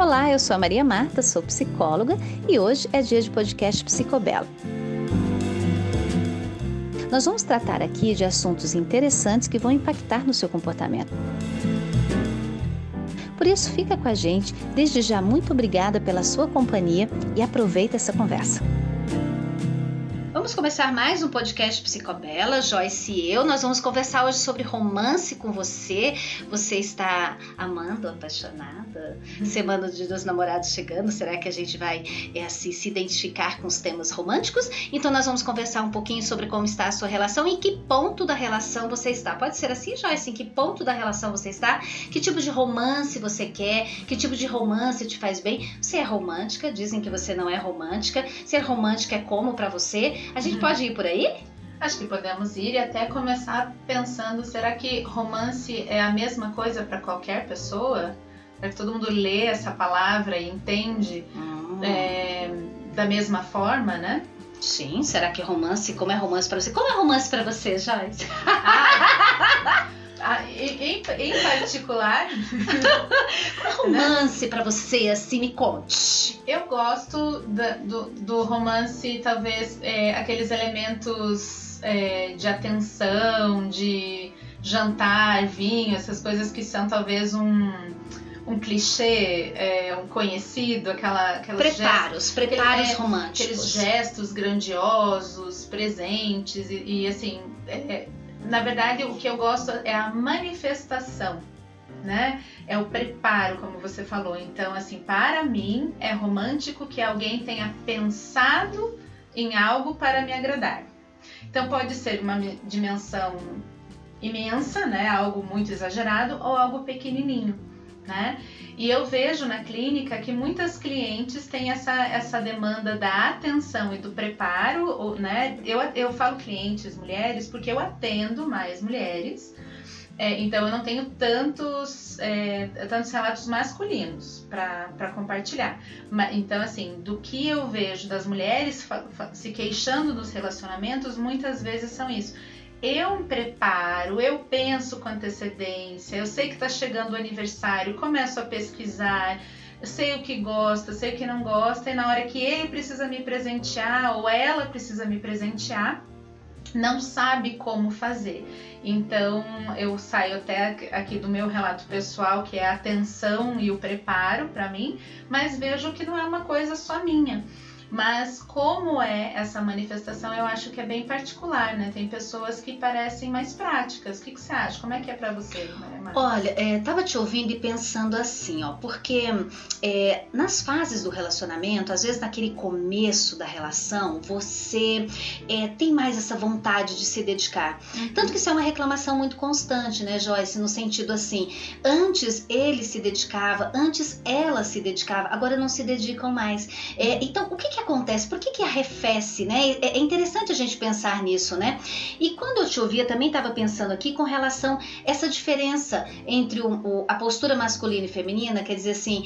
Olá, eu sou a Maria Marta, sou psicóloga e hoje é dia de podcast Psicobela. Nós vamos tratar aqui de assuntos interessantes que vão impactar no seu comportamento. Por isso, fica com a gente. Desde já, muito obrigada pela sua companhia e aproveita essa conversa. Vamos começar mais um podcast Psicobela, Joyce e eu. Nós vamos conversar hoje sobre romance com você. Você está amando, apaixonada? Semana de dos namorados chegando, será que a gente vai se identificar com os temas românticos? Então nós vamos conversar um pouquinho sobre como está a sua relação e em que ponto da relação você está. Pode ser assim, Joyce? Em que ponto da relação você está? Que tipo de romance você quer? Que tipo de romance te faz bem? Você é romântica? Dizem que você não é romântica. Ser romântica é como para você? A gente pode ir por aí? Acho que podemos ir e até começar pensando, será que romance é a mesma coisa para qualquer pessoa? Será que todo mundo lê essa palavra e entende da mesma forma, né? Sim, será que romance, como é romance para você? Como é romance para você, Joyce? Em particular, romance, né? Pra você, assim, me conte. Eu gosto do romance, talvez, aqueles elementos de atenção, de jantar, vinho, essas coisas que são talvez um clichê, um conhecido, preparos românticos. Aqueles gestos grandiosos, presentes e assim... Na verdade, o que eu gosto é a manifestação, né? É o preparo, como você falou. Então, assim, para mim, é romântico que alguém tenha pensado em algo para me agradar. Então, pode ser uma dimensão imensa, né? Algo muito exagerado ou algo pequenininho, né? E eu vejo na clínica que muitas clientes têm essa demanda da atenção e do preparo, né? Eu falo clientes mulheres porque eu atendo mais mulheres, então eu não tenho tantos relatos masculinos para compartilhar. Então, assim, do que eu vejo das mulheres se queixando dos relacionamentos, muitas vezes são isso. Eu me preparo, eu penso com antecedência, eu sei que está chegando o aniversário, começo a pesquisar, eu sei o que gosta, sei o que não gosta, e na hora que ele precisa me presentear ou ela precisa me presentear, não sabe como fazer. Então eu saio até aqui do meu relato pessoal, que é a atenção e o preparo para mim, mas vejo que não é uma coisa só minha. Mas como é essa manifestação, eu acho que é bem particular, né? Tem pessoas que parecem mais práticas. O que você acha? Como é que é pra você, Maria Marta? Olha, tava te ouvindo e pensando assim, ó. Porque nas fases do relacionamento, às vezes naquele começo da relação, você tem mais essa vontade de se dedicar. Tanto que isso é uma reclamação muito constante, né, Joyce? No sentido assim, antes ele se dedicava, antes ela se dedicava, agora não se dedicam mais. Então, o que acontece? Por que arrefece, né? É interessante a gente pensar nisso, né? E quando eu te ouvia, também estava pensando aqui com relação a essa diferença entre a postura masculina e feminina, quer dizer assim,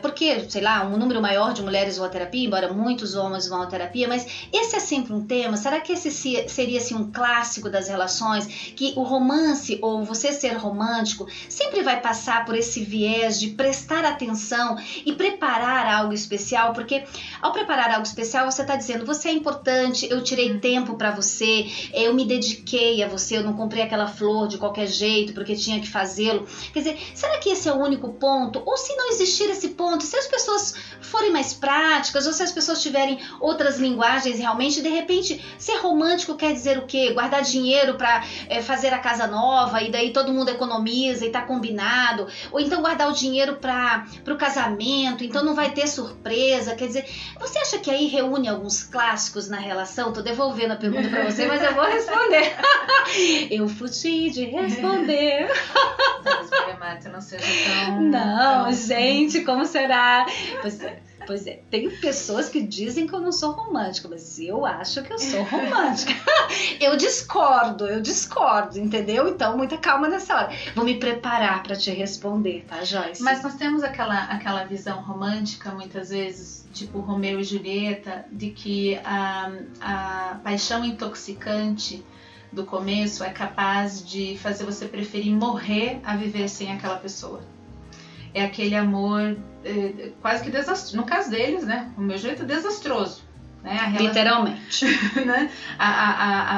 porque, sei lá, um número maior de mulheres vão à terapia, embora muitos homens vão à terapia, mas esse é sempre um tema. Será que esse seria assim, um clássico das relações? Que o romance, ou você ser romântico, sempre vai passar por esse viés de prestar atenção e preparar algo especial, porque ao preparar algo especial, você está dizendo, você é importante, eu tirei tempo para você, eu me dediquei a você, eu não comprei aquela flor de qualquer jeito porque tinha que fazê-lo. Quer dizer, será que esse é o único ponto? Ou se não existir esse ponto, se as pessoas forem mais práticas, ou se as pessoas tiverem outras linguagens realmente, de repente, ser romântico quer dizer o quê? Guardar dinheiro para fazer a casa nova e daí todo mundo economiza e tá combinado. Ou então guardar o dinheiro para o casamento, então não vai ter surpresa, quer dizer... Você acha que aí reúne alguns clássicos na relação? Tô devolvendo a pergunta pra você, mas eu vou responder. Eu fugi de responder. Talvez, Maria Marta, não seja tão... Não, gente, como será? Pois é, tem pessoas que dizem que eu não sou romântica, mas eu acho que eu sou romântica. Eu discordo, entendeu? Então, muita calma nessa hora. Vou me preparar para te responder, tá, Joyce? Mas nós temos aquela visão romântica, muitas vezes, tipo Romeu e Julieta, de que a paixão intoxicante do começo é capaz de fazer você preferir morrer a viver sem aquela pessoa. é aquele amor quase que desastroso. No caso deles, né? O meu jeito é desastroso. Né? A relação, literalmente. Né?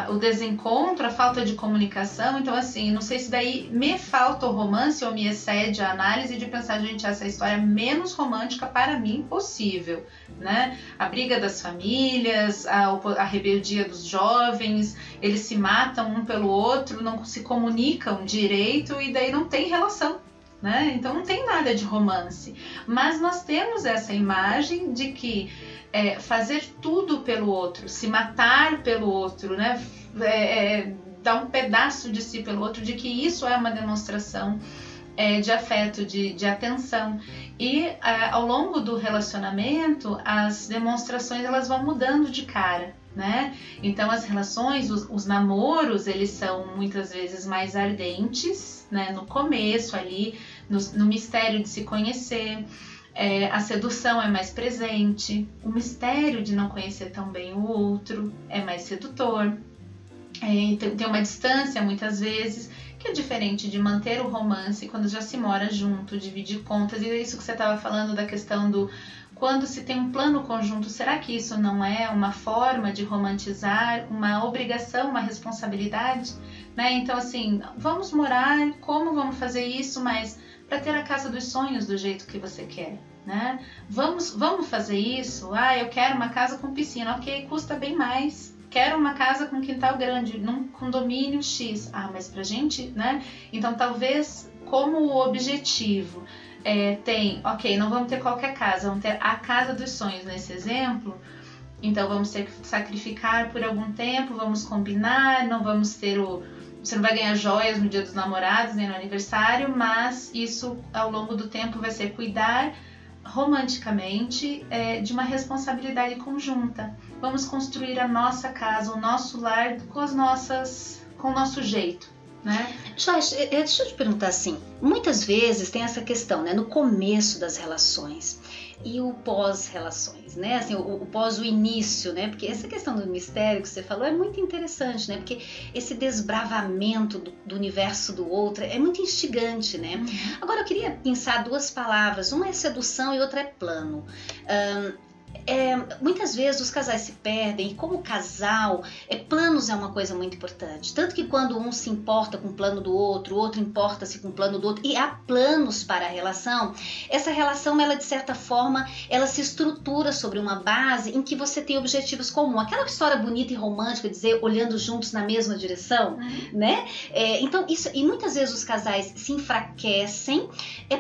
O desencontro, a falta de comunicação. Então, assim, não sei se daí me falta o romance ou me excede a análise de pensar, gente, essa história menos romântica para mim possível. Né? A briga das famílias, a rebeldia dos jovens, eles se matam um pelo outro, não se comunicam direito e daí não tem relação. Né? Então não tem nada de romance, mas nós temos essa imagem de que fazer tudo pelo outro, se matar pelo outro, né? Dar um pedaço de si pelo outro, de que isso é uma demonstração de afeto, de atenção. E ao longo do relacionamento, as demonstrações elas vão mudando de cara. Né? Então as relações, os namoros, eles são muitas vezes mais ardentes, né? No começo ali, no mistério de se conhecer, a sedução é mais presente, o mistério de não conhecer tão bem o outro é mais sedutor, tem uma distância muitas vezes, que é diferente de manter o romance quando já se mora junto, divide contas, e é isso que você estava falando da questão do quando se tem um plano conjunto, será que isso não é uma forma de romantizar, uma obrigação, uma responsabilidade? Né? Então, assim, vamos morar, como vamos fazer isso, mas para ter a casa dos sonhos do jeito que você quer, né? Vamos fazer isso? Ah, eu quero uma casa com piscina, ok, custa bem mais. Quero uma casa com quintal grande, num condomínio X. Ah, mas pra gente, né? Então, talvez, como o objetivo... não vamos ter qualquer casa, vamos ter a casa dos sonhos nesse exemplo, então vamos ter que sacrificar por algum tempo, vamos combinar, não vamos ter você não vai ganhar joias no dia dos namorados, nem no aniversário, mas isso ao longo do tempo vai ser cuidar romanticamente de uma responsabilidade conjunta, vamos construir a nossa casa, o nosso lar com o nosso jeito. Né? Joyce, deixa eu te perguntar assim, muitas vezes tem essa questão, né, no começo das relações e o pós-relações, né, assim, o pós o início, né, porque essa questão do mistério que você falou é muito interessante, né, porque esse desbravamento do universo do outro é muito instigante, né. Agora eu queria pensar duas palavras, uma é sedução e outra é plano. Muitas vezes os casais se perdem e como casal, planos é uma coisa muito importante, tanto que quando um se importa com o plano do outro, o outro importa-se com o plano do outro e há planos para a relação, essa relação ela de certa forma ela se estrutura sobre uma base em que você tem objetivos comuns, aquela história bonita e romântica de dizer olhando juntos na mesma direção, né? Então isso, e muitas vezes os casais se enfraquecem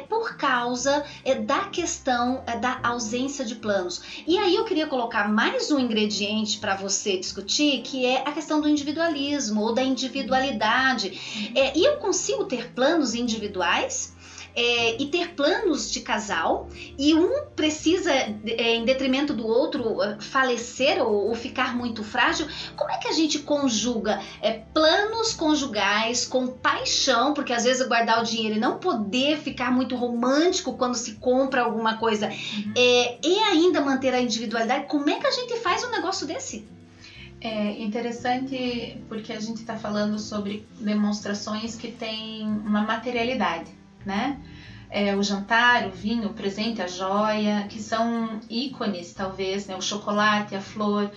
por causa da questão da ausência de planos. E aí eu queria colocar mais um ingrediente para você discutir, que é a questão do individualismo ou da individualidade. E eu consigo ter planos individuais e ter planos de casal, e um precisa, em detrimento do outro, falecer ou ficar muito frágil. Como é que a gente conjuga planos conjugais com paixão, porque às vezes guardar o dinheiro e não poder ficar muito romântico quando se compra alguma coisa, e ainda manter a individualidade? Como é que a gente faz um negócio desse? É interessante porque a gente está falando sobre demonstrações que têm uma materialidade, né? O jantar, o vinho, o presente, a joia, que são ícones, talvez, né? O chocolate, a flor,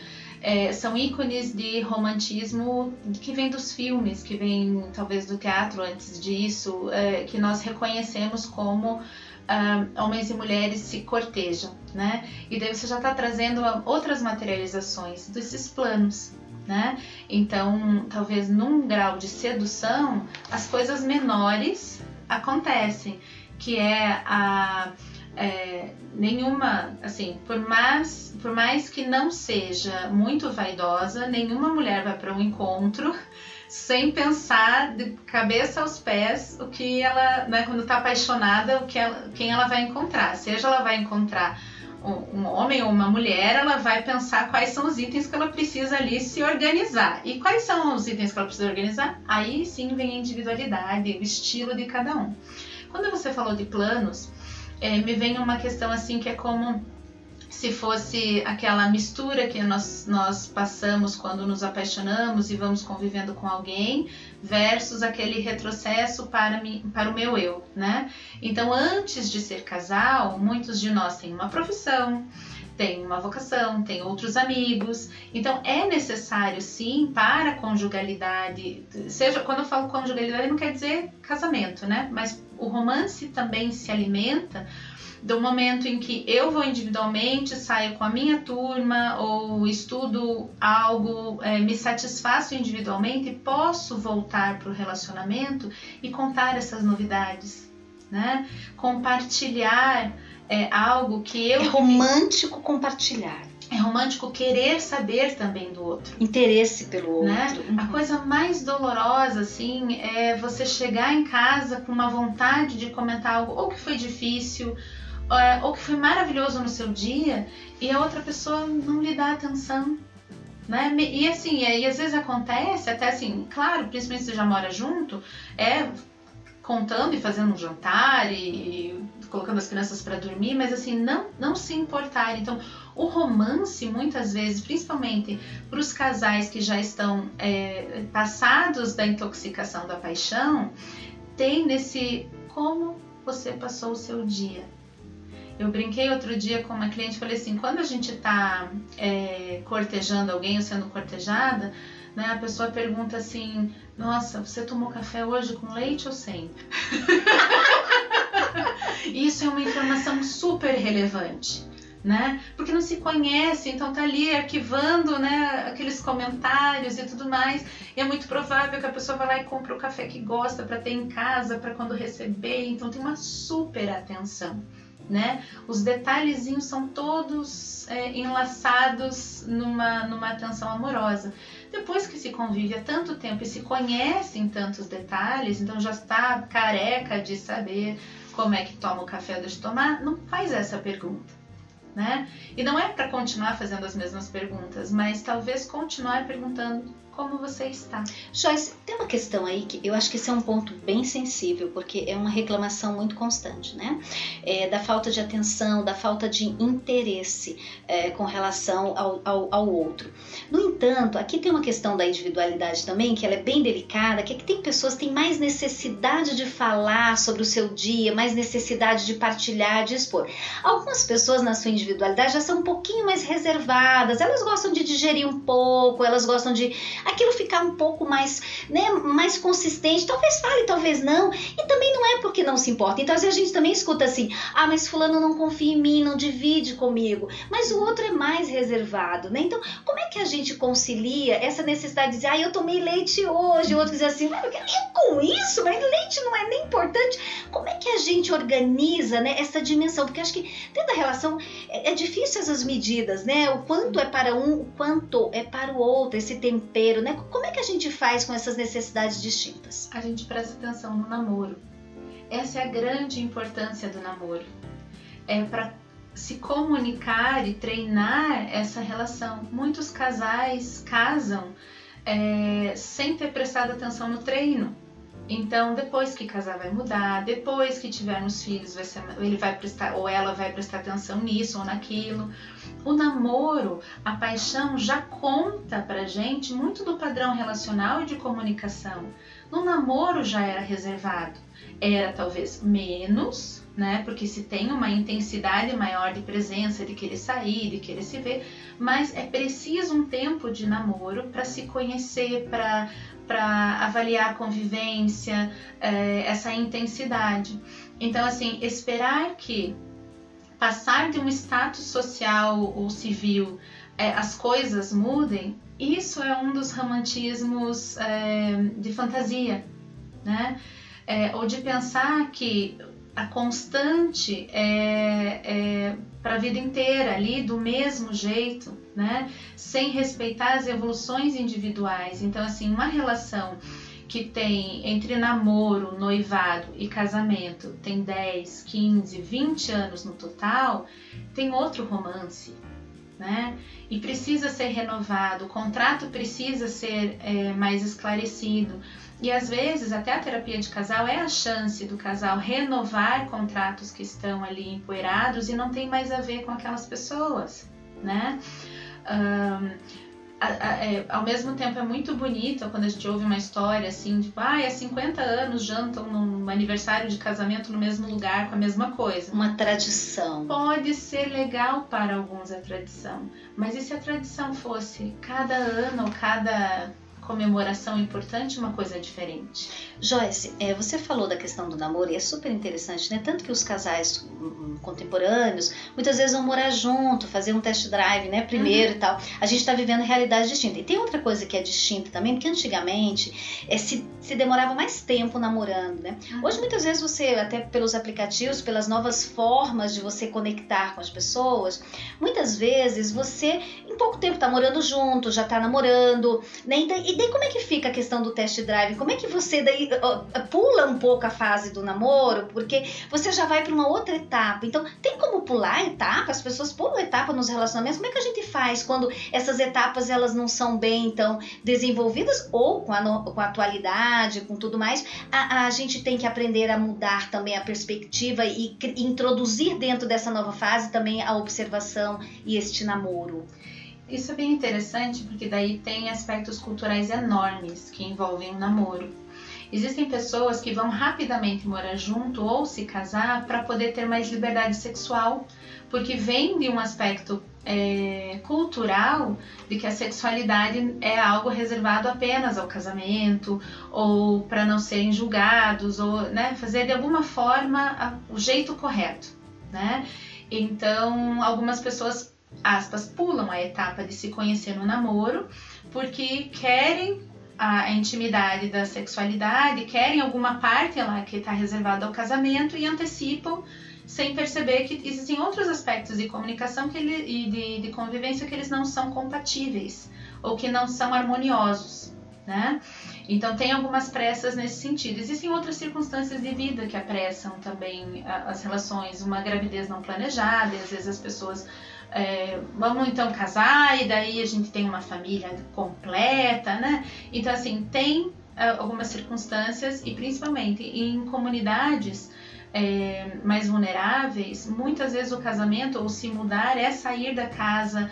são ícones de romantismo que vem dos filmes, que vem talvez do teatro antes disso, que nós reconhecemos como homens e mulheres se cortejam, né? E daí você já está trazendo outras materializações desses planos, né? Então, talvez num grau de sedução, as coisas menores acontecem, que nenhuma, assim, por mais que não seja muito vaidosa, nenhuma mulher vai para um encontro sem pensar de cabeça aos pés o que ela, né, quando está apaixonada, quem ela vai encontrar, seja ela vai encontrar um homem ou uma mulher, ela vai pensar quais são os itens que ela precisa ali se organizar. E quais são os itens que ela precisa organizar? Aí sim vem a individualidade, o estilo de cada um. Quando você falou de planos, me vem uma questão assim que é como se fosse aquela mistura que nós passamos quando nos apaixonamos e vamos convivendo com alguém, versus aquele retrocesso para o meu eu, né? Então, antes de ser casal, muitos de nós têm uma profissão, tem uma vocação, tem outros amigos. Então, é necessário, sim, para a conjugalidade, seja, quando eu falo conjugalidade, não quer dizer casamento, né? Mas o romance também se alimenta do momento em que eu vou individualmente, saio com a minha turma ou estudo algo, me satisfaço individualmente e posso voltar para o relacionamento e contar essas novidades, né? Compartilhar algo que eu... É romântico compartilhar. É romântico querer saber também do outro. Interesse pelo outro. Né? Uhum. A coisa mais dolorosa, assim, é você chegar em casa com uma vontade de comentar algo ou que foi difícil, ou que foi maravilhoso no seu dia, e a outra pessoa não lhe dá atenção. Né? E assim, e às vezes acontece, até assim, claro, principalmente se você já mora junto, contando e fazendo um jantar e colocando as crianças para dormir, mas assim, não se importar. Então, o romance, muitas vezes, principalmente para os casais que já estão passados da intoxicação da paixão, tem nesse como você passou o seu dia. Eu brinquei outro dia com uma cliente e falei assim, quando a gente está cortejando alguém ou sendo cortejada, né, a pessoa pergunta assim, nossa, você tomou café hoje com leite ou sem? Isso é uma informação super relevante, né? Porque não se conhece, então tá ali arquivando, né, aqueles comentários e tudo mais. E é muito provável que a pessoa vá lá e compre o café que gosta para ter em casa, para quando receber. Então tem uma super atenção, né? Os detalhezinhos são todos enlaçados numa atenção amorosa. Depois que se convive há tanto tempo e se conhecem tantos detalhes, então já está careca de saber como é que toma o café antes de tomar, não faz essa pergunta, né? E não é para continuar fazendo as mesmas perguntas, mas talvez continuar perguntando como você está. Joyce, tem uma questão aí que eu acho que esse é um ponto bem sensível, porque é uma reclamação muito constante, né? Da falta de atenção, da falta de interesse com relação ao outro. No entanto, aqui tem uma questão da individualidade também, que ela é bem delicada, que tem pessoas que têm mais necessidade de falar sobre o seu dia, mais necessidade de partilhar, de expor. Algumas pessoas na sua individualidade já são um pouquinho mais reservadas, elas gostam de digerir um pouco, elas gostam de aquilo ficar um pouco mais, né, mais consistente, talvez fale, talvez não, e também não é porque não se importa. Então às vezes a gente também escuta assim, ah, mas fulano não confia em mim, não divide comigo, mas o outro é mais reservado, né? Então como é que a gente concilia essa necessidade de dizer, ah, eu tomei leite hoje, o outro diz assim, mas eu quero ir com isso, mas leite não é nem importante. Como é que a gente organiza, né, essa dimensão? Porque acho que dentro da relação é difícil essas medidas, né? O quanto é para um, o quanto é para o outro, esse tempero. Né? Como é que a gente faz com essas necessidades distintas? A gente presta atenção no namoro. Essa é a grande importância do namoro. É para se comunicar e treinar essa relação. Muitos casais casam sem ter prestado atenção no treino. Então, depois que casar vai mudar, depois que tivermos filhos, ele vai prestar, ou ela vai prestar atenção nisso ou naquilo. O namoro, a paixão já conta pra gente muito do padrão relacional e de comunicação. No namoro já era reservado, era talvez menos, né? Porque se tem uma intensidade maior de presença, de querer sair, de querer se ver, mas é preciso um tempo de namoro para se conhecer, para avaliar a convivência, essa intensidade. Então, assim, esperar que passar de um status social ou civil as coisas mudem, isso é um dos romantismos de fantasia, né? Ou de pensar que a constante é para a vida inteira ali, do mesmo jeito, né? Sem respeitar as evoluções individuais. Então, assim, uma relação que tem entre namoro, noivado e casamento, tem 10, 15, 20 anos no total, tem outro romance, né? E precisa ser renovado, o contrato precisa ser mais esclarecido. E às vezes até a terapia de casal é a chance do casal renovar contratos que estão ali empoeirados e não tem mais a ver com aquelas pessoas, né? Ao mesmo tempo é muito bonito quando a gente ouve uma história assim, tipo, há 50 anos jantam num aniversário de casamento no mesmo lugar, com a mesma coisa. Uma tradição. Pode ser legal para alguns a tradição, mas e se a tradição fosse cada ano ou cada comemoração importante, uma coisa diferente? Joyce, você falou da questão do namoro e é super interessante, né? Tanto que os casais contemporâneos muitas vezes vão morar junto, fazer um test drive, né? Primeiro e tal. A gente está vivendo realidade distinta. E tem outra coisa que é distinta também, porque antigamente se demorava mais tempo namorando, né? Hoje muitas vezes você, até pelos aplicativos, pelas novas formas de você conectar com as pessoas, muitas vezes você em pouco tempo está morando junto, já está namorando, né? E daí como é que fica a questão do test drive? Como é que você daí pula um pouco a fase do namoro? Porque você já vai para uma outra etapa. Então, tem como pular etapa? As pessoas pulam etapa nos relacionamentos. Como é que a gente faz quando essas etapas elas não são bem então desenvolvidas? Ou com a atualidade, com tudo mais, a gente tem que aprender a mudar também a perspectiva e introduzir dentro dessa nova fase também a observação e este namoro. Isso é bem interessante porque daí tem aspectos culturais enormes que envolvem o namoro. Existem pessoas que vão rapidamente morar junto ou se casar para poder ter mais liberdade sexual, porque vem de um aspecto cultural de que a sexualidade é algo reservado apenas ao casamento ou para não serem julgados, ou né, fazer de alguma forma o jeito correto, né? Então, algumas pessoas pulam a etapa de se conhecer no namoro porque querem a intimidade da sexualidade, querem alguma parte lá que está reservada ao casamento e antecipam sem perceber que existem outros aspectos de comunicação e de convivência que eles não são compatíveis ou que não são harmoniosos, né? Então, tem algumas pressas nesse sentido. Existem outras circunstâncias de vida que apressam também as relações, uma gravidez não planejada, e às vezes as pessoas vamos então casar e daí a gente tem uma família completa, né? Então, assim, tem algumas circunstâncias e principalmente em comunidades mais vulneráveis, muitas vezes o casamento ou se mudar é sair da casa,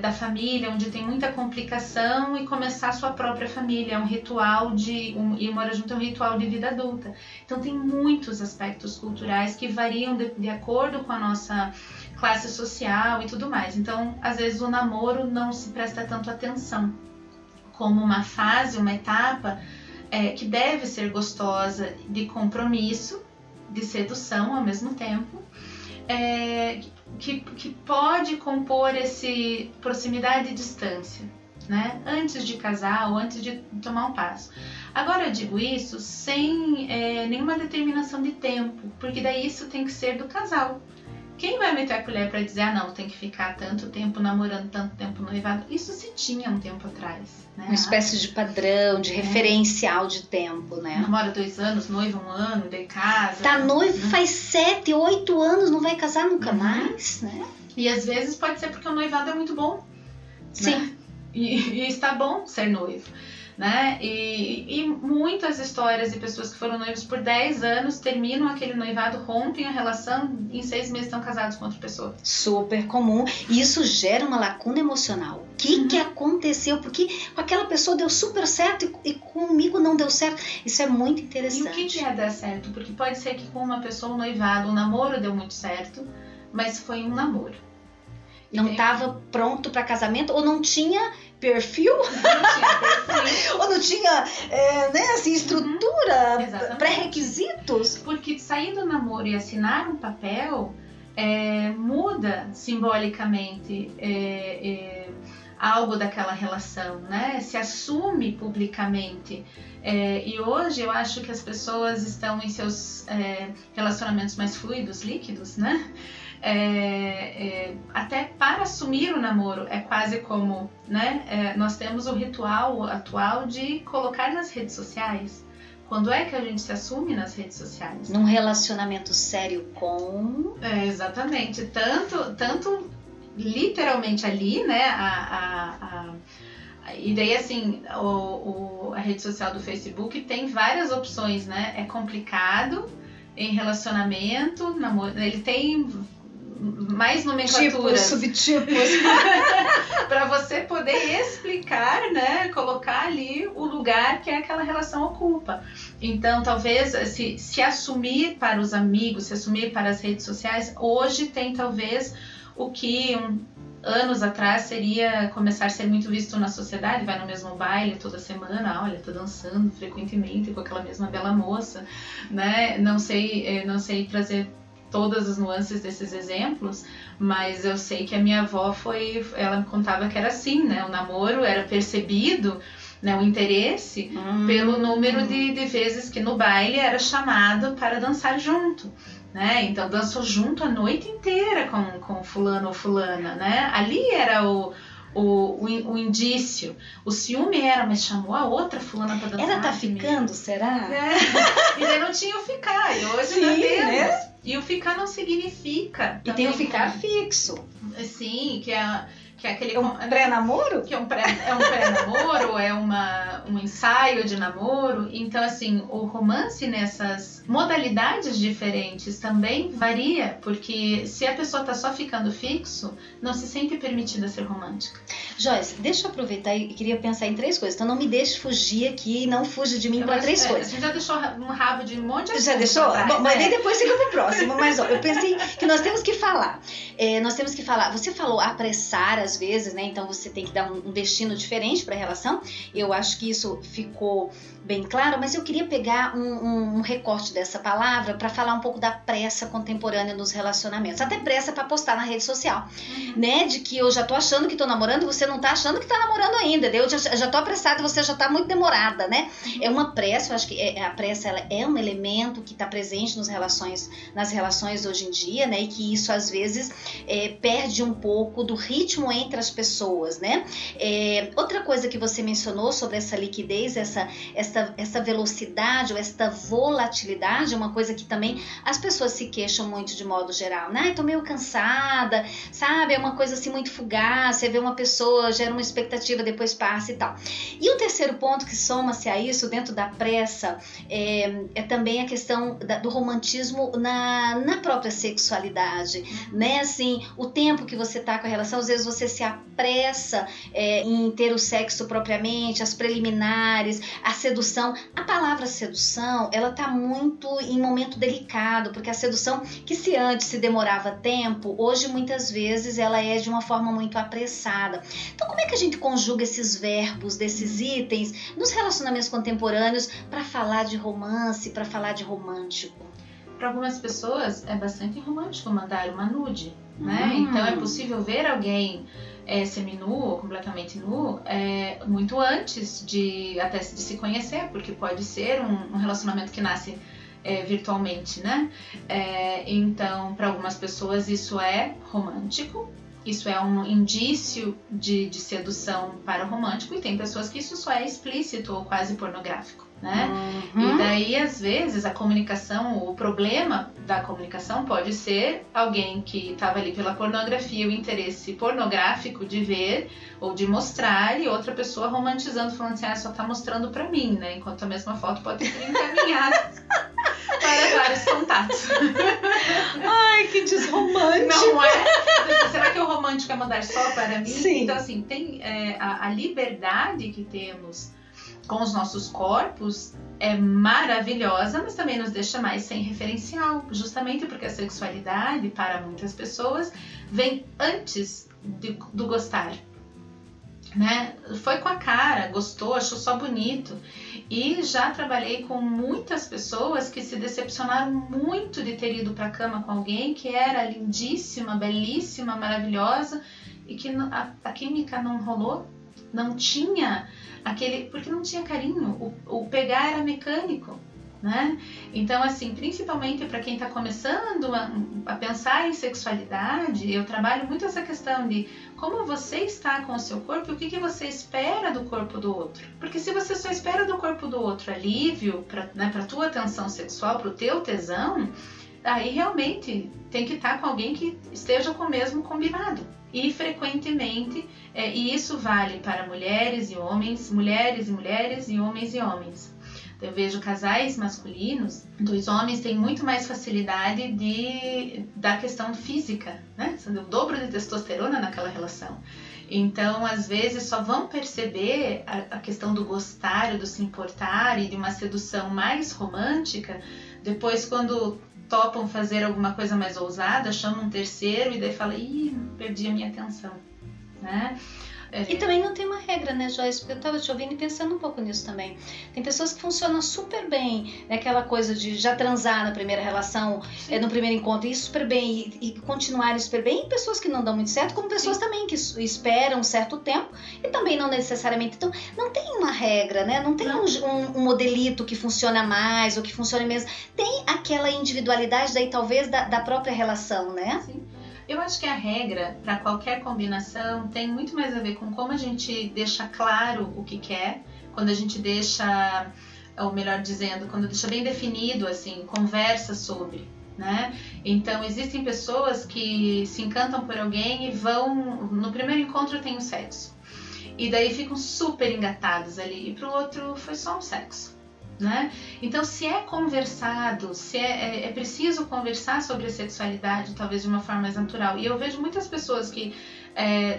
da família, onde tem muita complicação e começar a sua própria família, é um ritual e morar junto é um ritual de vida adulta. Então tem muitos aspectos culturais que variam de acordo com a nossa classe social e tudo mais. Então, às vezes o namoro não se presta tanto atenção como uma fase, uma etapa que deve ser gostosa de compromisso, de sedução ao mesmo tempo, que pode compor esse proximidade e distância, né? Antes de casar ou antes de tomar um passo. Agora eu digo isso sem nenhuma determinação de tempo, porque daí isso tem que ser do casal. Quem vai meter a colher para dizer, não, tem que ficar tanto tempo namorando, tanto tempo noivado? Isso se tinha um tempo atrás, né? Uma espécie de padrão, de referencial de tempo, né? Namora 2 anos, noiva 1 ano, daí casa. Tá noivo faz 7, 8 anos, não vai casar nunca mais, né? E às vezes pode ser porque o noivado é muito bom. Sim. Né? E está bom ser noivo, né? E muitas histórias de pessoas que foram noivos por 10 anos terminam aquele noivado, rompem a relação e em 6 meses estão casados com outra pessoa. Super comum. E isso gera uma lacuna emocional. O que que aconteceu? Porque com aquela pessoa deu super certo e comigo não deu certo. Isso é muito interessante. E o que é dar certo? Porque pode ser que com uma pessoa, um noivado, um namoro deu muito certo, mas foi um namoro. Não estava pronto para casamento ou não tinha perfil? Ou não tinha estrutura, pré-requisitos? Porque sair do namoro e assinar um papel muda simbolicamente algo daquela relação, né? Se assume publicamente. E hoje eu acho que as pessoas estão em seus relacionamentos mais fluidos, líquidos, né? Até para assumir o namoro é quase como, né? Nós temos o ritual atual de colocar nas redes sociais. Quando é que a gente se assume nas redes sociais? Num relacionamento sério com... exatamente, tanto literalmente ali, né? E daí, assim, a rede social do Facebook tem várias opções, né? É complicado, em relacionamento, namoro, ele tem mais nomenclaturas. Tipos, subtipos. Para você poder explicar, né? Colocar ali o lugar que aquela relação ocupa. Então, talvez, se assumir para os amigos, se assumir para as redes sociais, hoje tem, talvez, o que... anos atrás seria começar a ser muito visto na sociedade, vai no mesmo baile toda semana, olha, tá dançando frequentemente com aquela mesma bela moça, né? Não sei trazer todas as nuances desses exemplos, mas eu sei que a minha avó ela contava que era assim, né? O namoro era percebido, né, o interesse pelo número de vezes que no baile era chamado para dançar junto. Né? Então dançou junto a noite inteira com fulano ou fulana, né? Ali era o indício. O ciúme era, mas chamou a outra fulana pra dançar. Ela tá ficando, será? É. E daí não tinha o ficar, e hoje não temos. Né? E o ficar não significa. E tem o ficar fixo. Sim, que é aquele... pré-namoro? Que é um pré-namoro, é um ensaio de namoro. Então, assim, o romance nessas modalidades diferentes também varia, porque se a pessoa tá só ficando fixo, não se sente permitida ser romântica. Joyce, deixa eu aproveitar e queria pensar em três coisas. Então, não me deixe fugir aqui, não fuja de mim para três coisas. Você já deixou um rabo de um monte de coisa. Já deixou? Atrás, bom, mas nem depois fica pro próximo. Mas, ó, eu pensei que nós temos que falar. Você falou apressar as às vezes, né? Então você tem que dar um destino diferente para a relação. Eu acho que isso ficou bem claro, mas eu queria pegar um recorte dessa palavra para falar um pouco da pressa contemporânea nos relacionamentos, até pressa para postar na rede social, né? De que eu já tô achando que tô namorando, você não tá achando que tá namorando ainda, né? Eu já tô apressada, você já tá muito demorada, né? É uma pressa, eu acho que a pressa ela é um elemento que tá presente nas relações hoje em dia, né? E que isso às vezes perde um pouco do ritmo entre as pessoas, né? Outra coisa que você mencionou sobre essa liquidez, essa velocidade ou esta volatilidade, é uma coisa que também as pessoas se queixam muito de modo geral, né? Tô meio cansada, sabe? É uma coisa assim muito fugaz, você vê uma pessoa, gera uma expectativa, depois passa e tal. E o terceiro ponto que soma-se a isso, dentro da pressa, é também a questão do romantismo na própria sexualidade, né? Assim, o tempo que você tá com a relação, às vezes você se apressa em ter o sexo propriamente, as preliminares, a sedução. A palavra sedução, ela tá muito em momento delicado, porque a sedução que se antes se demorava tempo, hoje muitas vezes ela é de uma forma muito apressada. Então como é que a gente conjuga esses verbos, desses itens, nos relacionamentos contemporâneos para falar de romance, para falar de romântico? Para algumas pessoas é bastante romântico mandar uma nude, né? Então é possível ver alguém seminu ou completamente nu muito antes de se conhecer, porque pode ser um relacionamento que nasce virtualmente, né? Então para algumas pessoas isso é romântico, isso é um indício de sedução para o romântico, e tem pessoas que isso só é explícito ou quase pornográfico, né? E daí, às vezes, a comunicação, o problema da comunicação pode ser alguém que estava ali pela pornografia, o interesse pornográfico de ver ou de mostrar, e outra pessoa romantizando, falando assim, só tá mostrando pra mim, né? Enquanto a mesma foto pode ser encaminhada para vários contatos. Ai, que desromântico! Não é? Será que o romântico é mandar só para mim? Sim. Então, assim, tem a liberdade que temos com os nossos corpos é maravilhosa, mas também nos deixa mais sem referencial, justamente porque a sexualidade, para muitas pessoas, vem antes do gostar, né? Foi com a cara, gostou, achou só bonito. E já trabalhei com muitas pessoas que se decepcionaram muito de ter ido para a cama com alguém que era lindíssima, belíssima, maravilhosa, e que a química não rolou, não tinha aquele, porque não tinha carinho, o pegar era mecânico, né? Então, assim, principalmente para quem está começando a pensar em sexualidade, eu trabalho muito essa questão de como você está com o seu corpo e o que você espera do corpo do outro. Porque se você só espera do corpo do outro alívio, para a tua atenção sexual, para o teu tesão, Aí realmente tem que estar com alguém que esteja com o mesmo combinado. E frequentemente, e isso vale para mulheres e mulheres e homens e homens. Eu vejo casais masculinos, dois homens têm muito mais facilidade da questão física, né? O dobro de testosterona naquela relação. Então, às vezes, só vão perceber a questão do gostar, do se importar e de uma sedução mais romântica depois, quando topam fazer alguma coisa mais ousada, chamam um terceiro e daí fala, ih, perdi a minha atenção, né? E também não tem uma regra, né, Joyce? Porque eu estava te ouvindo e pensando um pouco nisso também. Tem pessoas que funcionam super bem naquela coisa de já transar na primeira relação, no primeiro encontro, e super bem, e continuarem super bem. E pessoas que não dão muito certo, como pessoas também que esperam um certo tempo e também não necessariamente. Então, não tem uma regra, né? Não tem um modelito que funciona mais ou que funcione menos. Tem aquela individualidade daí, talvez, da própria relação, né? Sim. Eu acho que a regra para qualquer combinação tem muito mais a ver com como a gente deixa claro o que quer, quando a gente deixa, ou melhor dizendo, quando deixa bem definido, assim, conversa sobre, né? Então, existem pessoas que se encantam por alguém e vão, no primeiro encontro tem um sexo, e daí ficam super engatados ali, e para o outro foi só um sexo. Né? Então, se é conversado, se é preciso conversar sobre a sexualidade, talvez de uma forma mais natural. E eu vejo muitas pessoas que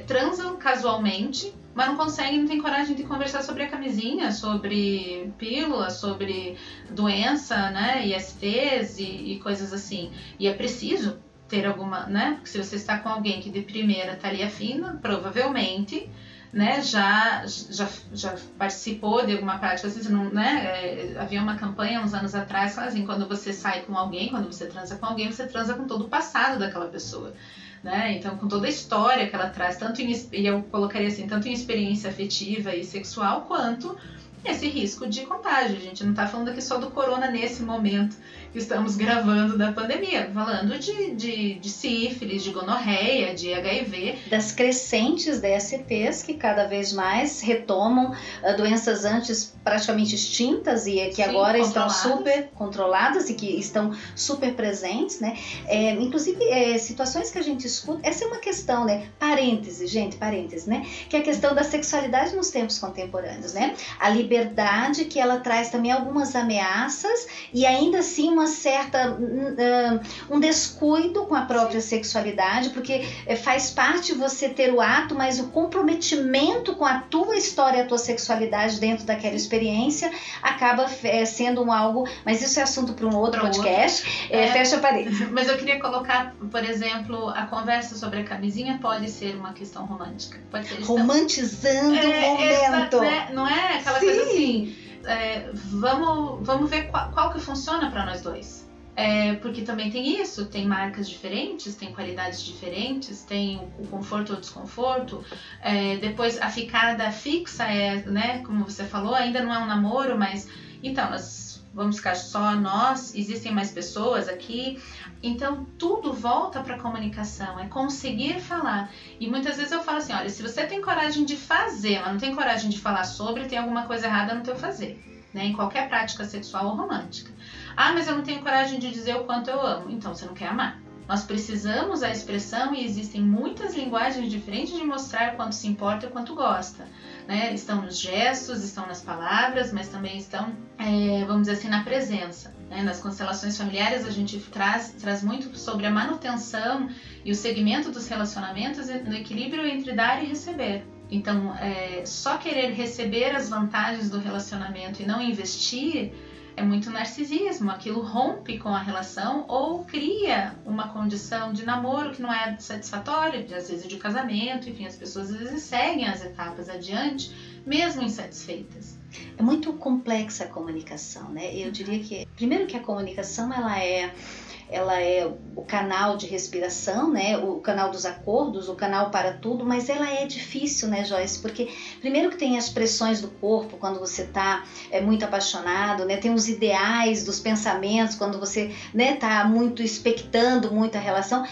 transam casualmente, mas não conseguem, não tem coragem de conversar sobre a camisinha, sobre pílula, sobre doença, né? ISTs e coisas assim. E é preciso ter alguma, né? Porque se você está com alguém que de primeira está ali afina, provavelmente, né, já participou de alguma prática, às vezes não, né, havia uma campanha uns anos atrás, assim, quando você sai com alguém, quando você transa com todo o passado daquela pessoa, né, então com toda a história que ela traz, e eu colocaria assim, tanto em experiência afetiva e sexual, quanto esse risco de contágio. A gente não está falando aqui só do corona nesse momento que estamos gravando da pandemia, falando de sífilis, de gonorreia, de HIV. Das crescentes DSTs que cada vez mais retomam doenças antes praticamente extintas e que agora estão super controladas e que estão super presentes, né? Inclusive, situações que a gente escuta, essa é uma questão, né? Parênteses, né? Que é a questão da sexualidade nos tempos contemporâneos, né? A liberdade que ela traz também algumas ameaças e ainda assim uma certa um descuido com a própria sexualidade, porque faz parte você ter o ato, mas o comprometimento com a tua história, a tua sexualidade dentro daquela experiência acaba sendo algo, mas isso é assunto para um outro podcast, fecha a parede. Mas eu queria colocar, por exemplo, a conversa sobre a camisinha pode ser uma questão romântica, pode ser romantizando o momento, não é aquela coisa assim, vamos ver qual que funciona para nós dois. Porque também tem isso, tem marcas diferentes, tem qualidades diferentes, tem o conforto ou o desconforto. Depois a ficada fixa né, como você falou, ainda não é um namoro, mas então nós vamos ficar só nós, existem mais pessoas aqui. Então tudo volta para a comunicação, é conseguir falar. E muitas vezes eu falo assim, olha, se você tem coragem de fazer, mas não tem coragem de falar sobre, tem alguma coisa errada no teu fazer, né, em qualquer prática sexual ou romântica. Ah, mas eu não tenho coragem de dizer o quanto eu amo. Então, você não quer amar. Nós precisamos da expressão e existem muitas linguagens diferentes de mostrar quanto se importa e quanto gosta. Né? Estão nos gestos, estão nas palavras, mas também estão, vamos dizer assim, na presença. Né? Nas constelações familiares, a gente traz muito sobre a manutenção e o segmento dos relacionamentos no equilíbrio entre dar e receber. Então, só querer receber as vantagens do relacionamento e não investir é muito narcisismo, aquilo rompe com a relação ou cria uma condição de namoro que não é satisfatória, às vezes de casamento, enfim, as pessoas às vezes seguem as etapas adiante, mesmo insatisfeitas. É muito complexa a comunicação, né? Eu diria que, primeiro que a comunicação, ela é o canal de respiração, né? O canal dos acordos, o canal para tudo, mas ela é difícil, né, Joyce? Porque primeiro que tem as pressões do corpo quando você está muito apaixonado, né? Tem os ideais dos pensamentos quando você está muito expectando muito a relação.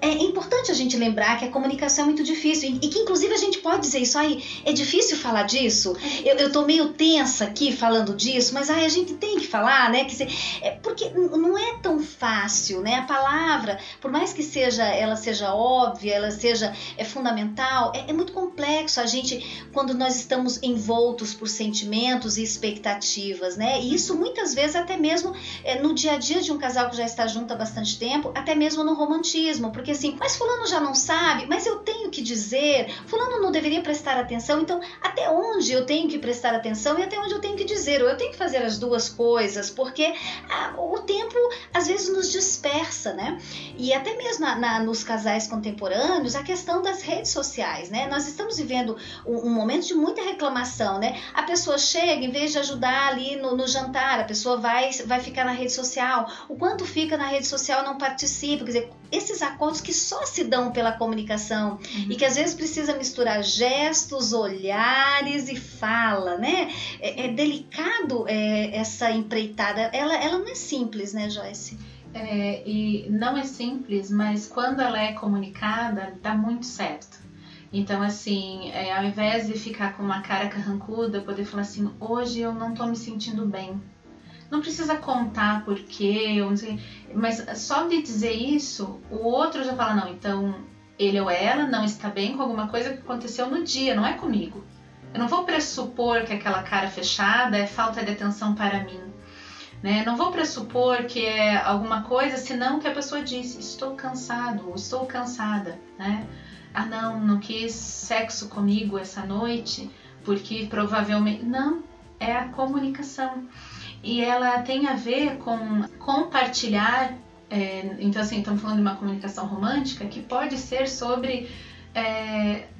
É importante a gente lembrar que a comunicação é muito difícil e que inclusive a gente pode dizer isso aí, é difícil falar disso, eu tô meio tensa aqui falando disso, mas a gente tem que falar, né? Porque não é tão fácil difícil, né? A palavra, por mais que ela seja óbvia, ela seja fundamental, é muito complexo a gente quando nós estamos envoltos por sentimentos e expectativas, né? E isso muitas vezes até mesmo no dia a dia de um casal que já está junto há bastante tempo, até mesmo no romantismo, porque assim, mas fulano já não sabe, mas eu tenho que dizer, fulano não deveria prestar atenção, então até onde eu tenho que prestar atenção e até onde eu tenho que dizer, ou eu tenho que fazer as duas coisas, porque o tempo às vezes nos dispersa, né? E até mesmo nos casais contemporâneos, a questão das redes sociais, né? Nós estamos vivendo um momento de muita reclamação, né? A pessoa chega, em vez de ajudar ali no jantar, a pessoa vai ficar na rede social, o quanto fica na rede social não participa, quer dizer, esses acordos que só se dão pela comunicação e que às vezes precisa misturar gestos, olhares e fala, né? É delicado essa empreitada, ela não é simples, né, Joyce? E não é simples, mas quando ela é comunicada, dá muito certo. Então, assim, ao invés de ficar com uma cara carrancuda, poder falar assim, hoje eu não tô me sentindo bem. Não precisa contar porquê, mas só de dizer isso, o outro já fala, não, então ele ou ela não está bem com alguma coisa que aconteceu no dia, não é comigo. Eu não vou pressupor que aquela cara fechada é falta de atenção para mim. Né? Não vou pressupor que é alguma coisa, senão que a pessoa disse, estou cansado, estou cansada, né? Ah, não quis sexo comigo essa noite, porque provavelmente... Não, é a comunicação. E ela tem a ver com compartilhar, então assim, estamos falando de uma comunicação romântica que pode ser sobre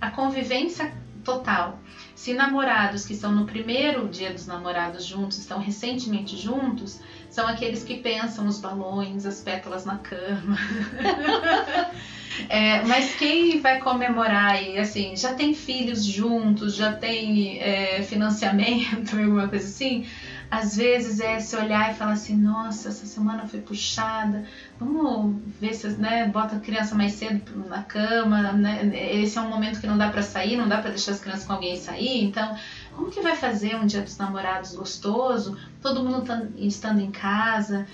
a convivência total. Se namorados que estão no primeiro dia dos namorados juntos, estão recentemente juntos, são aqueles que pensam os balões, as pétalas na cama. Mas quem vai comemorar e assim, já tem filhos juntos, já tem financiamento, alguma coisa assim, às vezes se olhar e falar assim, nossa, essa semana foi puxada, vamos ver se, né, bota a criança mais cedo na cama, né? Esse é um momento que não dá pra sair, não dá pra deixar as crianças com alguém sair, então como que vai fazer um dia dos namorados gostoso, todo mundo estando em casa,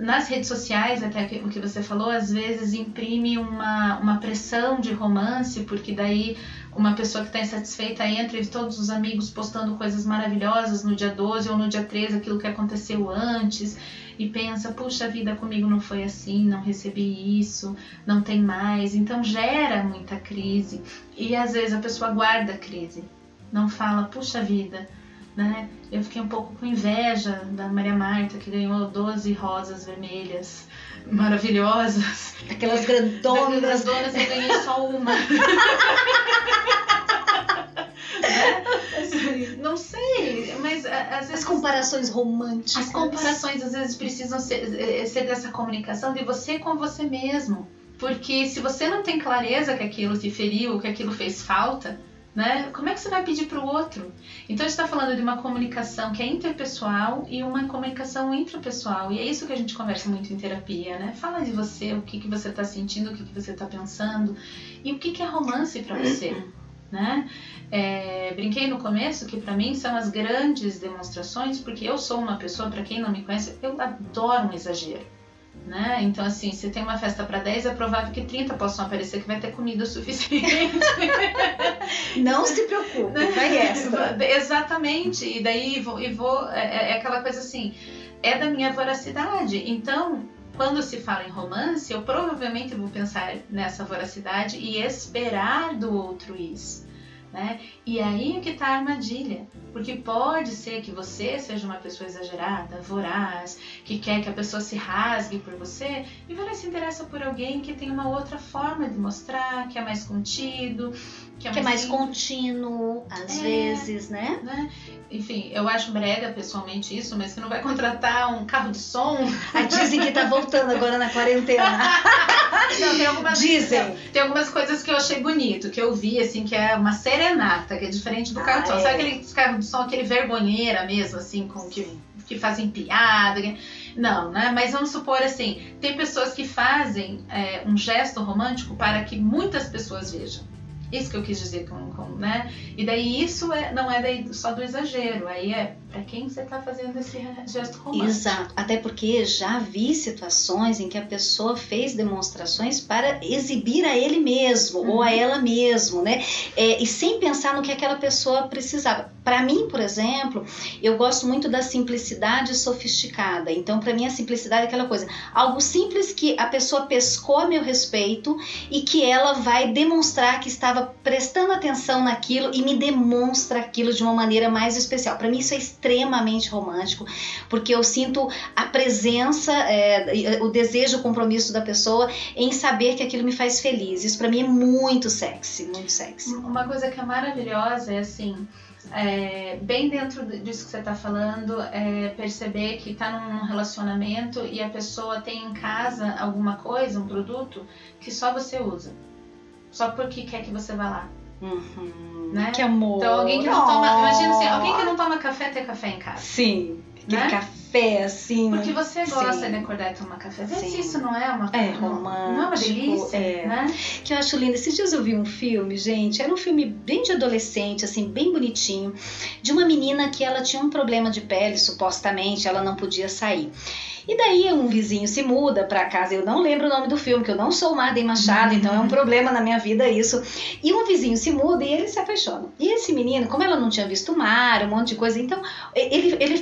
nas redes sociais, até o que você falou, às vezes imprime uma pressão de romance, porque daí uma pessoa que está insatisfeita entra e todos os amigos postando coisas maravilhosas no dia 12 ou no dia 13, aquilo que aconteceu antes, e pensa, puxa vida, comigo não foi assim, não recebi isso, não tem mais, então gera muita crise, e às vezes a pessoa guarda a crise, não fala, puxa vida, né? Eu fiquei um pouco com inveja da Maria Marta, que ganhou 12 rosas vermelhas maravilhosas. Aquelas grandonas. Das grandonas eu ganhei só uma. Não sei, mas às vezes... As comparações românticas. As comparações às vezes precisam ser dessa comunicação de você com você mesmo. Porque se você não tem clareza que aquilo te feriu, que aquilo fez falta... Né? Como é que você vai pedir para o outro? Então a gente está falando de uma comunicação que é interpessoal e uma comunicação intrapessoal. E é isso que a gente conversa muito em terapia, né? Fala de você, o que você está sentindo, o que você está pensando e o que é romance para você. Né? Brinquei no começo que para mim são as grandes demonstrações, porque eu sou uma pessoa, para quem não me conhece, eu adoro um exagero. Né? Então assim, se tem uma festa para 10, é provável que 30 possam aparecer, que vai ter comida o suficiente. Não se preocupe, vai essa. Exatamente, e daí vou é aquela coisa assim, é da minha voracidade. Então, quando se fala em romance, eu provavelmente vou pensar nessa voracidade e esperar do outro isso. Né? E aí que está a armadilha, porque pode ser que você seja uma pessoa exagerada, voraz, que quer que a pessoa se rasgue por você e vai lá se interessa por alguém que tem uma outra forma de mostrar, que é mais contido, que é mais contínuo, às vezes, né? Enfim, eu acho brega pessoalmente isso, mas que não vai contratar um carro de som. Dizem que tá voltando agora na quarentena. Não, tem algumas coisas que eu achei bonito, que eu vi, assim, que é uma serenata, que é diferente do carro de som. Sabe aquele carro de som, aquele vergonheira mesmo, assim, com que fazem piada? Não, né? Mas vamos supor assim, tem pessoas que fazem um gesto romântico para que muitas pessoas vejam. Isso que eu quis dizer com, né? E daí isso não é daí só do exagero, aí é para quem você está fazendo esse gesto romântico. Exato, até porque já vi situações em que a pessoa fez demonstrações para exibir a ele mesmo, ou a ela mesmo, né? E sem pensar no que aquela pessoa precisava. Para mim, por exemplo, eu gosto muito da simplicidade sofisticada. Então, para mim, a simplicidade é aquela coisa, algo simples que a pessoa pescou a meu respeito e que ela vai demonstrar que estava prestando atenção naquilo e me demonstra aquilo de uma maneira mais especial. Para mim, isso é extremamente romântico, porque eu sinto a presença, o desejo, o compromisso da pessoa em saber que aquilo me faz feliz. Isso para mim é muito sexy, muito sexy. Uma coisa que é maravilhosa é assim, bem dentro disso que você está falando, perceber que está num relacionamento e a pessoa tem em casa alguma coisa, um produto que só você usa, só porque quer que você vá lá. Né? Que amor. Então alguém que não toma, imagina assim, alguém que não toma café tem café em casa. Sim, né? Café assim. Porque você gosta de acordar e tomar café. Vê se isso não é uma romântico, não é uma delícia, né? Que eu acho lindo. Esses dias eu vi um filme, gente, era um filme bem de adolescente, assim, bem bonitinho, de uma menina que ela tinha um problema de pele, supostamente, ela não podia sair. E daí um vizinho se muda pra casa, eu não lembro o nome do filme, que eu não sou Madem Machado, então é um problema na minha vida isso. E um vizinho se muda e eles se apaixonam. E esse menino, como ela não tinha visto o mar, um monte de coisa, então ele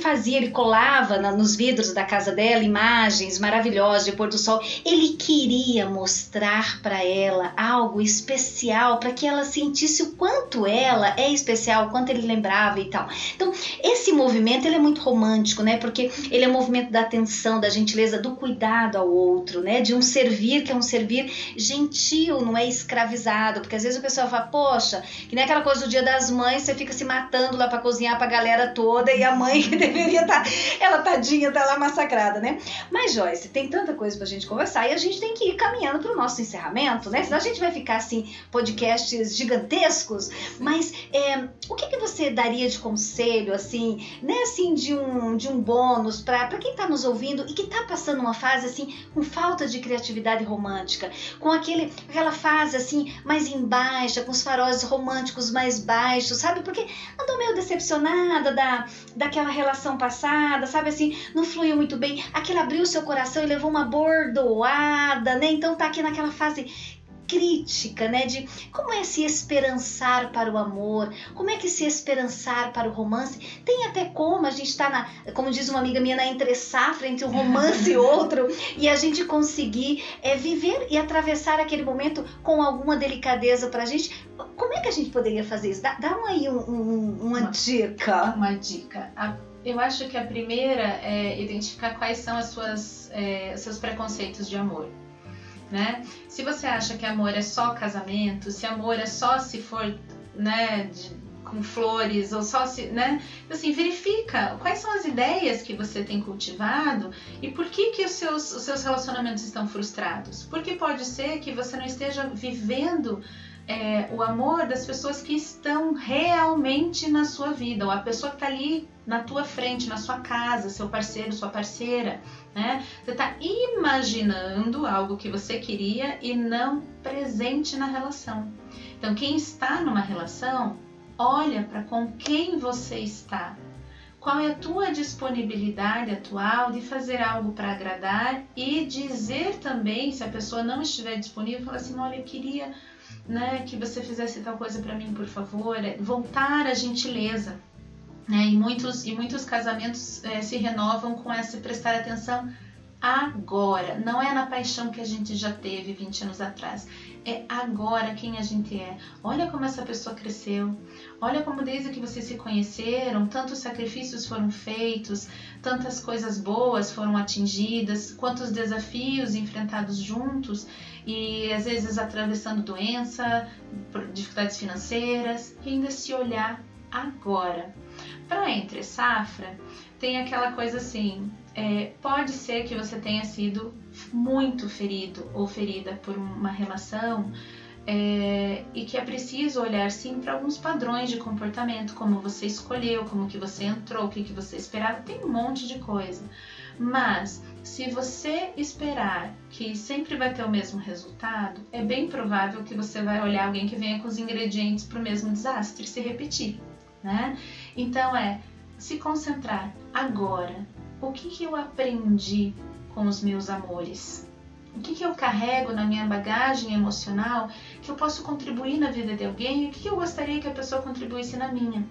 colava nos vidros da casa dela imagens maravilhosas de pôr do sol. Ele queria mostrar pra ela algo especial, pra que ela sentisse o quanto ela é especial, o quanto ele lembrava e tal. Então, esse movimento, ele é muito romântico, né? Porque ele é um movimento da atenção, da gentileza, do cuidado ao outro, né? De um servir, que é um servir gentil, não é escravizado, porque às vezes o pessoal fala, poxa, que nem aquela coisa do Dia das Mães, você fica se matando lá pra cozinhar pra galera toda e a mãe que deveria estar, ela tadinha, tá lá massacrada, né? Mas, Joyce, tem tanta coisa pra gente conversar e a gente tem que ir caminhando pro nosso encerramento, né? Senão a gente vai ficar, assim, podcasts gigantescos, mas o que você daria de conselho, assim, né, assim, de um bônus pra quem tá nos ouvindo e que está passando uma fase assim com falta de criatividade romântica, com aquela fase assim mais em baixa, com os faróis românticos mais baixos, sabe? Porque andou meio decepcionada daquela relação passada, sabe? Assim, não fluiu muito bem, aquilo abriu seu coração e levou uma bordoada, né? Então tá aqui naquela fase crítica, né, de como é se esperançar para o amor, como é que se esperançar para o romance, tem até como a gente está como diz uma amiga minha, na entre-safra entre um romance e outro, e a gente conseguir viver e atravessar aquele momento com alguma delicadeza pra gente. Como é que a gente poderia fazer isso? Dá aí uma dica. Uma dica. Eu acho que a primeira é identificar quais são as suas, seus preconceitos de amor. Né? Se você acha que amor é só casamento, se amor é só se for, né, com flores, ou só se, né, assim, verifica quais são as ideias que você tem cultivado e por que os seus relacionamentos estão frustrados, porque pode ser que você não esteja vivendo o amor das pessoas que estão realmente na sua vida, ou a pessoa que está ali na tua frente, na sua casa, seu parceiro, sua parceira, né? Você está imaginando algo que você queria e não presente na relação. Então, quem está numa relação, olha para com quem você está. Qual é a tua disponibilidade atual de fazer algo para agradar e dizer também, se a pessoa não estiver disponível, fala assim, olha, eu queria, né, que você fizesse tal coisa para mim, por favor. Voltar à gentileza. Né? E muitos casamentos se renovam com essa, prestar atenção agora. Não é na paixão que a gente já teve 20 anos atrás. É agora quem a gente é. Olha como essa pessoa cresceu. Olha como desde que vocês se conheceram, tantos sacrifícios foram feitos, tantas coisas boas foram atingidas, quantos desafios enfrentados juntos e às vezes atravessando doença, dificuldades financeiras, e ainda se olhar agora. Para entre safra, tem aquela coisa assim, pode ser que você tenha sido muito ferido ou ferida por uma relação e que é preciso olhar sim para alguns padrões de comportamento, como você escolheu, como que você entrou, o que você esperava, tem um monte de coisa. Mas se você esperar que sempre vai ter o mesmo resultado, é bem provável que você vai olhar alguém que venha com os ingredientes para o mesmo desastre se repetir. Né? Então se concentrar agora. O que que eu aprendi com os meus amores? O que que eu carrego na minha bagagem emocional que eu posso contribuir na vida de alguém? E o que eu gostaria que a pessoa contribuísse na minha?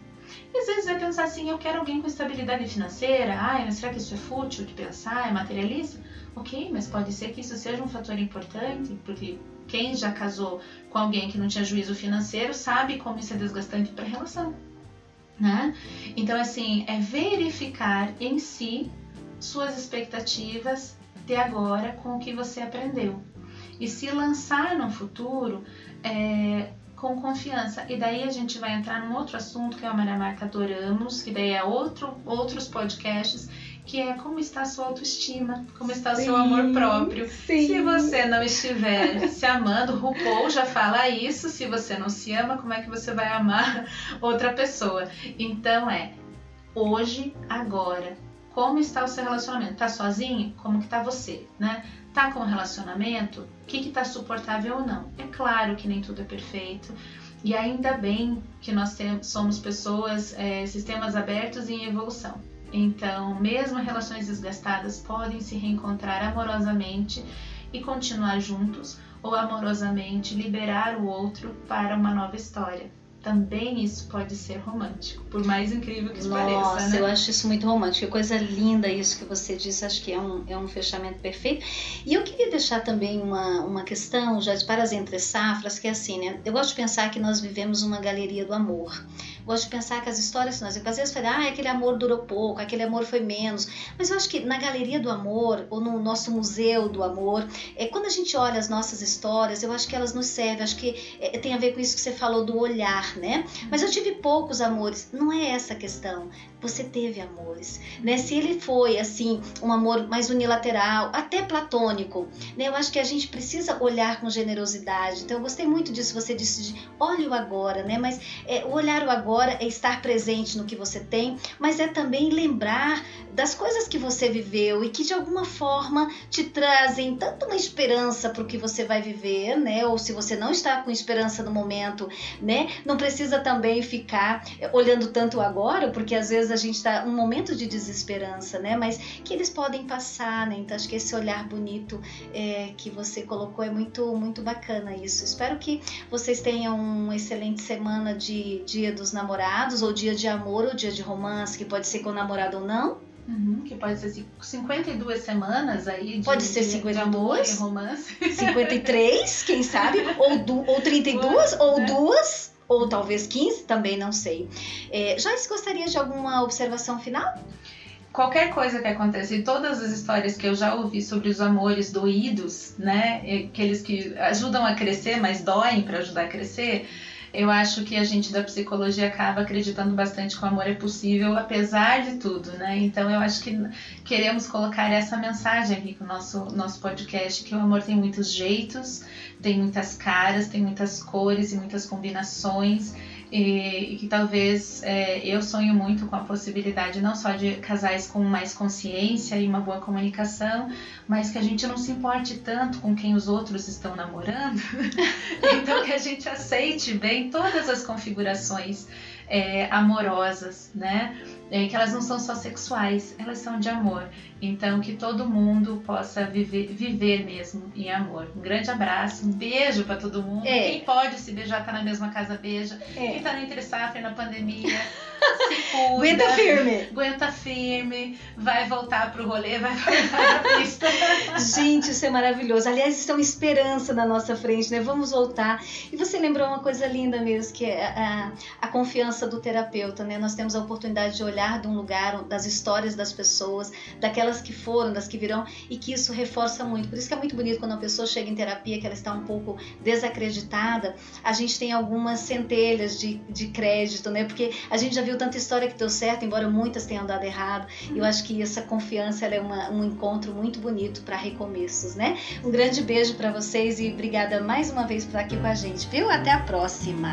E às vezes vai pensar assim, eu quero alguém com estabilidade financeira. Ai, mas será que isso é fútil de pensar? É materialista? Ok, mas pode ser que isso seja um fator importante, porque quem já casou com alguém que não tinha juízo financeiro sabe como isso é desgastante para a relação, né? Então, assim, é verificar em si suas expectativas de agora com o que você aprendeu e se lançar no futuro com confiança. E daí a gente vai entrar num outro assunto que é a Maria Marta adoramos, que daí é outros podcasts, que é como está a sua autoestima, como está o seu amor próprio. Sim. Se você não estiver se amando, RuPaul já fala isso, se você não se ama, como é que você vai amar outra pessoa? Então hoje, agora, como está o seu relacionamento? Tá sozinho? Como que tá você, né? Tá com relacionamento? O que que tá suportável ou não? É claro que nem tudo é perfeito. E ainda bem que nós somos pessoas, sistemas abertos e em evolução. Então, mesmo relações desgastadas podem se reencontrar amorosamente e continuar juntos, ou amorosamente liberar o outro para uma nova história. Também isso pode ser romântico, por mais incrível que isso pareça, né? Nossa, eu acho isso muito romântico. Que coisa linda isso que você disse, acho que é um fechamento perfeito. E eu queria deixar também uma questão, já para as entre safras, que é assim, né? Eu gosto de pensar que nós vivemos uma galeria do amor. Gosto de pensar que as histórias que nós... Porque às vezes fala, aquele amor durou pouco, aquele amor foi menos. Mas eu acho que na galeria do amor, ou no nosso museu do amor, quando a gente olha as nossas histórias, eu acho que elas nos servem. Acho que tem a ver com isso que você falou do olhar, né? Mas eu tive poucos amores. Não é essa a questão. Você teve amores, né? Se ele foi, assim, um amor mais unilateral, até platônico, né? Eu acho que a gente precisa olhar com generosidade. Então, eu gostei muito disso. Você disse, olhe o agora, né? Mas olhar o agora é estar presente no que você tem, mas é também lembrar das coisas que você viveu e que de alguma forma te trazem tanto uma esperança para o que você vai viver, né? Ou se você não está com esperança no momento, né? Não precisa também ficar olhando tanto agora, porque às vezes a gente está num momento de desesperança, né? Mas que eles podem passar, né? Então acho que esse olhar bonito que você colocou é muito, muito bacana isso. Espero que vocês tenham uma excelente semana de Dia dos Namorados, ou dia de amor, ou dia de romance, que pode ser com o namorado ou não. Que pode ser 52 semanas aí de, pode ser 52, de amor e romance. 53, quem sabe, ou 32, ou né? Duas, ou talvez 15, também não sei. Joyce, gostaria de alguma observação final? Qualquer coisa que aconteça, e todas as histórias que eu já ouvi sobre os amores doídos, né, aqueles que ajudam a crescer, mas doem para ajudar a crescer, eu acho que a gente da psicologia acaba acreditando bastante que o amor é possível, apesar de tudo, né? Então, eu acho que queremos colocar essa mensagem aqui com o nosso podcast, que o amor tem muitos jeitos, tem muitas caras, tem muitas cores e muitas combinações, e que talvez eu sonho muito com a possibilidade não só de casais com mais consciência e uma boa comunicação, mas que a gente não se importe tanto com quem os outros estão namorando, então que a gente aceite bem todas as configurações amorosas, né? Que elas não são só sexuais, elas são de amor. Então, que todo mundo possa viver mesmo em amor. Um grande abraço, um beijo pra todo mundo. Quem pode se beijar, tá na mesma casa, beija. Quem tá no Entre Safra, na pandemia, se cuida. Aguenta firme. Vai voltar pro rolê, vai voltar pra pista. Gente, isso é maravilhoso. Aliás, isso é uma esperança na nossa frente, né? Vamos voltar. E você lembrou uma coisa linda mesmo, que é a confiança do terapeuta, né? Nós temos a oportunidade de olhar de um lugar, das histórias das pessoas, daquelas que foram, das que virão, e que isso reforça muito. Por isso que é muito bonito quando uma pessoa chega em terapia, que ela está um pouco desacreditada, a gente tem algumas centelhas de crédito, né? Porque a gente já viu tanta história que deu certo, embora muitas tenham dado errado. Eu acho que essa confiança ela é um encontro muito bonito para recomeços, né? Um grande beijo para vocês e obrigada mais uma vez por estar aqui com a gente, viu? Até a próxima!